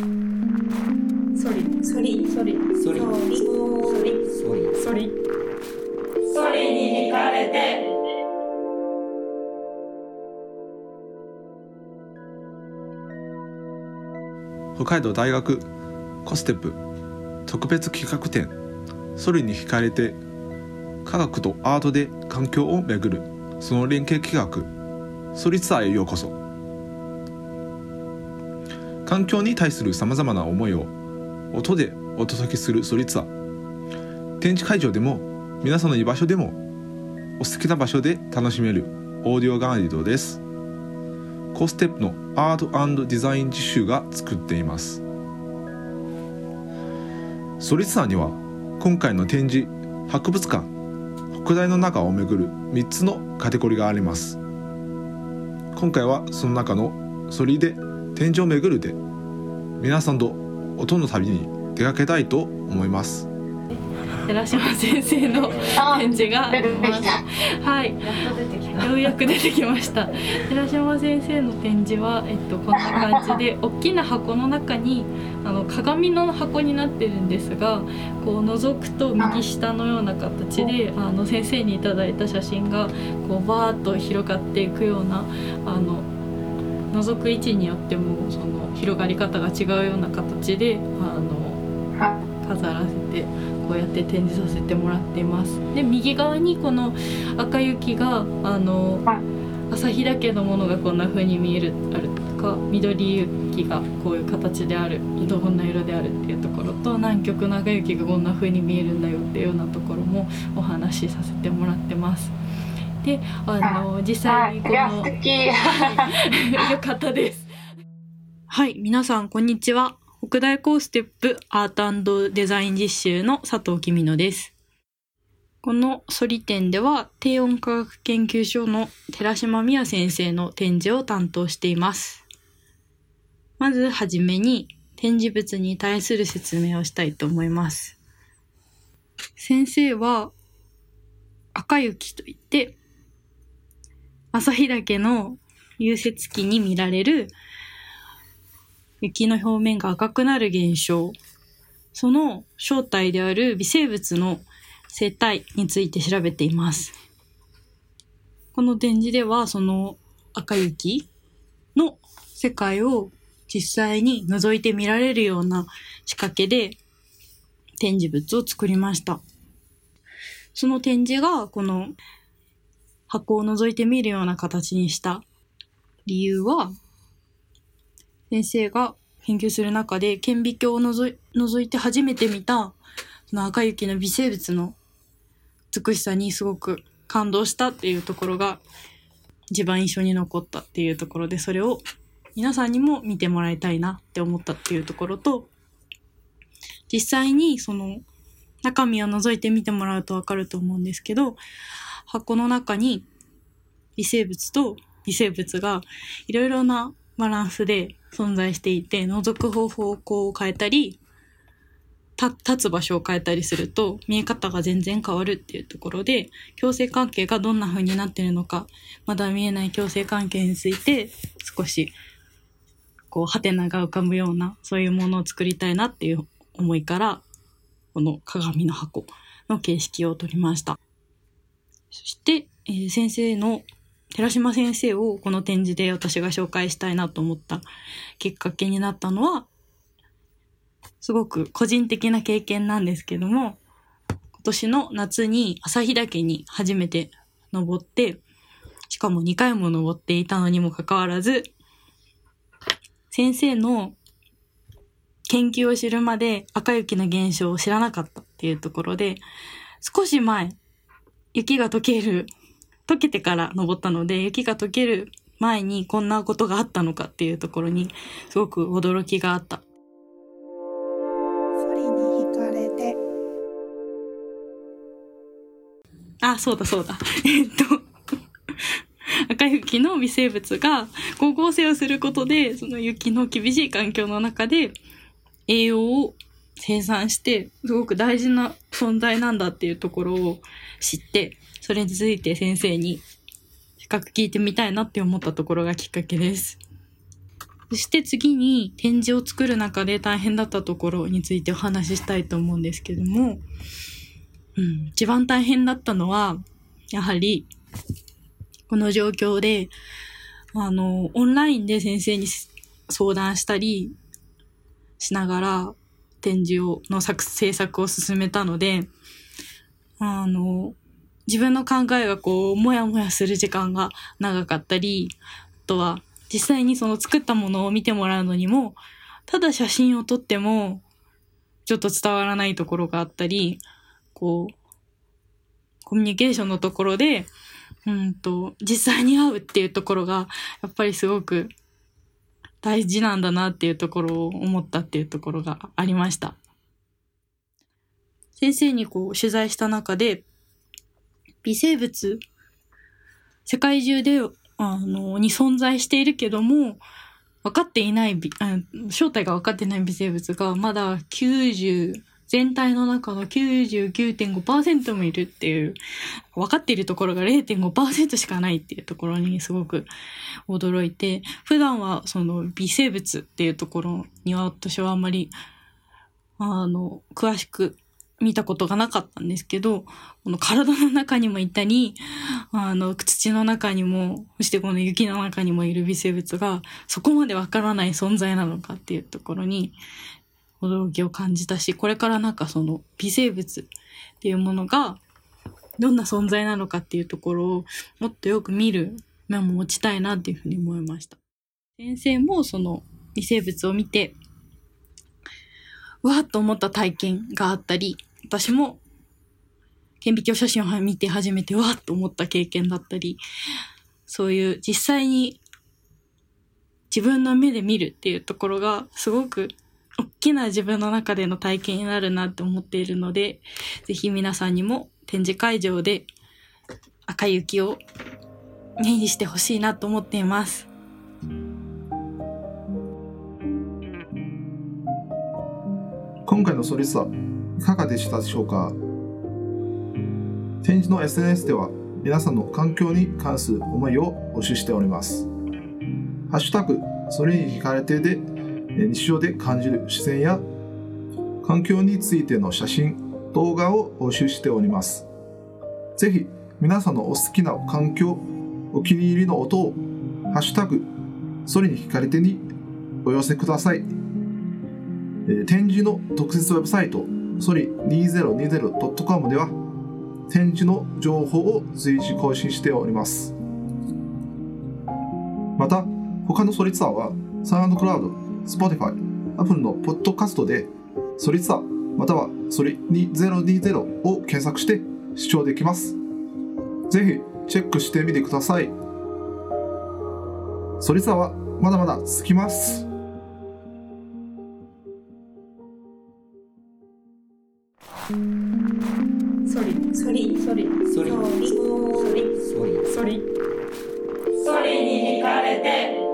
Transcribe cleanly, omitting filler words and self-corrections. ソリに惹かれて。北海道大学コステップ特別企画展ソリに惹かれて、科学とアートで環境をめぐるその連携企画、ソリツアーへようこそ。環境に対するさまざまな思いを音でお届けするソリツアー。展示会場でも皆さんの居場所でもお好きな場所で楽しめるオーディオガイドです。コステップのアート&デザイン実習が作っています。ソリツアーには今回の展示、博物館、北大の中をめぐる3つのカテゴリーがあります。今回はその中のソリで展示をめぐるで、皆さんと音の旅に出かけたいと思います。寺島先生の展示が出てきた、はい、ようやく出てきました。寺島先生の展示は、こんな感じで大きな箱の中に鏡の箱になってるんですが、こう覗くと右下のような形で先生にいただいた写真がこうバーッと広がっていくような、覗く位置によってもその広がり方が違うような形で飾らせて、こうやって展示させてもらっています。で、右側にこの赤雪が旭岳のものがこんな風に見えるあるとか、緑雪がこういう形である、こんな色であるっていうところと、南極の赤雪がこんな風に見えるんだよっていうようなところもお話しさせてもらってます。で、実際にこのよかったです。はい、皆さんこんにちは。北大コーステップアート&デザイン実習の佐藤きみのです。このソリ展では低音科学研究所の寺島美也先生の展示を担当しています。まずはじめに展示物に対する説明をしたいと思います。先生は赤雪といって旭岳の融雪期に見られる雪の表面が赤くなる現象、その正体である微生物の生態について調べています。この展示ではその赤雪の世界を実際に覗いて見られるような仕掛けで展示物を作りました。その展示がこの箱を覗いて見るような形にした理由は、先生が研究する中で顕微鏡を覗いて初めて見たその赤雪の微生物の美しさにすごく感動したっていうところが一番印象に残ったっていうところで、それを皆さんにも見てもらいたいなって思ったっていうところと、実際にその中身を覗いて見てもらうとわかると思うんですけど、箱の中に微生物と微生物がいろいろなバランスで存在していて、覗く方向を変えたり、立つ場所を変えたりすると見え方が全然変わるっていうところで、共生関係がどんな風になっているのか、まだ見えない共生関係について少しこうハテナが浮かぶような、そういうものを作りたいなっていう思いから、この鏡の箱の形式を取りました。そして、先生の寺島先生をこの展示で私が紹介したいなと思ったきっかけになったのは、すごく個人的な経験なんですけども、今年の夏に旭岳に初めて登って、しかも2回も登っていたのにもかかわらず、先生の研究を知るまで赤雪の現象を知らなかったっていうところで、少し前雪が溶けてから登ったので、雪が溶ける前にこんなことがあったのかっていうところにすごく驚きがあった。ソリに惹かれて。あ、そうだ。赤雪の微生物が光合成をすることで、その雪の厳しい環境の中で栄養を生産してすごく大事な存在なんだっていうところを知って、それについて先生に深く聞いてみたいなって思ったところがきっかけです。そして次に展示を作る中で大変だったところについてお話ししたいと思うんですけども、一番大変だったのはやはりこの状況でオンラインで先生に相談したりしながら展示の制作を進めたので、自分の考えがもやもやする時間が長かったり、あとは実際にその作ったものを見てもらうのにも、ただ写真を撮ってもちょっと伝わらないところがあったり、コミュニケーションのところで、実際に会うっていうところがやっぱりすごく大事なんだなっていうところを思ったっていうところがありました。先生に取材した中で、微生物、世界中でに存在しているけども正体が分かっていない微生物がまだ全体の中の 99.5% もいるっていう、分かっているところが 0.5% しかないっていうところにすごく驚いて、普段はその微生物っていうところには私はあんまり詳しく見たことがなかったんですけど、この体の中にもいたり、土の中にも、そしてこの雪の中にもいる微生物がそこまでわからない存在なのかっていうところに驚きを感じたし、これからその微生物っていうものがどんな存在なのかっていうところをもっとよく見る目も持ちたいなっていうふうに思いました。先生もその微生物を見て、わーっと思った体験があったり、私も顕微鏡写真を見て初めてわーっと思った経験だったり、そういう実際に自分の目で見るっていうところがすごく大きな自分の中での体験になるなって思っているので、ぜひ皆さんにも展示会場で赤雪を目にしてほしいなと思っています。今回のソリスはいかがでしたでしょうか。展示の SNS では皆さんの環境に関する思いを募集しております。ハッシュタグそれに惹かれてで日常で感じる視線や環境についての写真、動画を募集しております。ぜひ皆さんのお好きな環境、お気に入りの音をハッシュタグそれに惹かれてにお寄せください。展示の特設ウェブサイト sori2020.com では展示の情報を随時更新しております。また他のソリツアーはサウンドクラウド、Spotify、Apple のポッドキャストでソリツアーまたはソリ2020を検索して視聴できます。ぜひチェックしてみてください。ソリツアーはまだまだ続きます。それに惹かれて。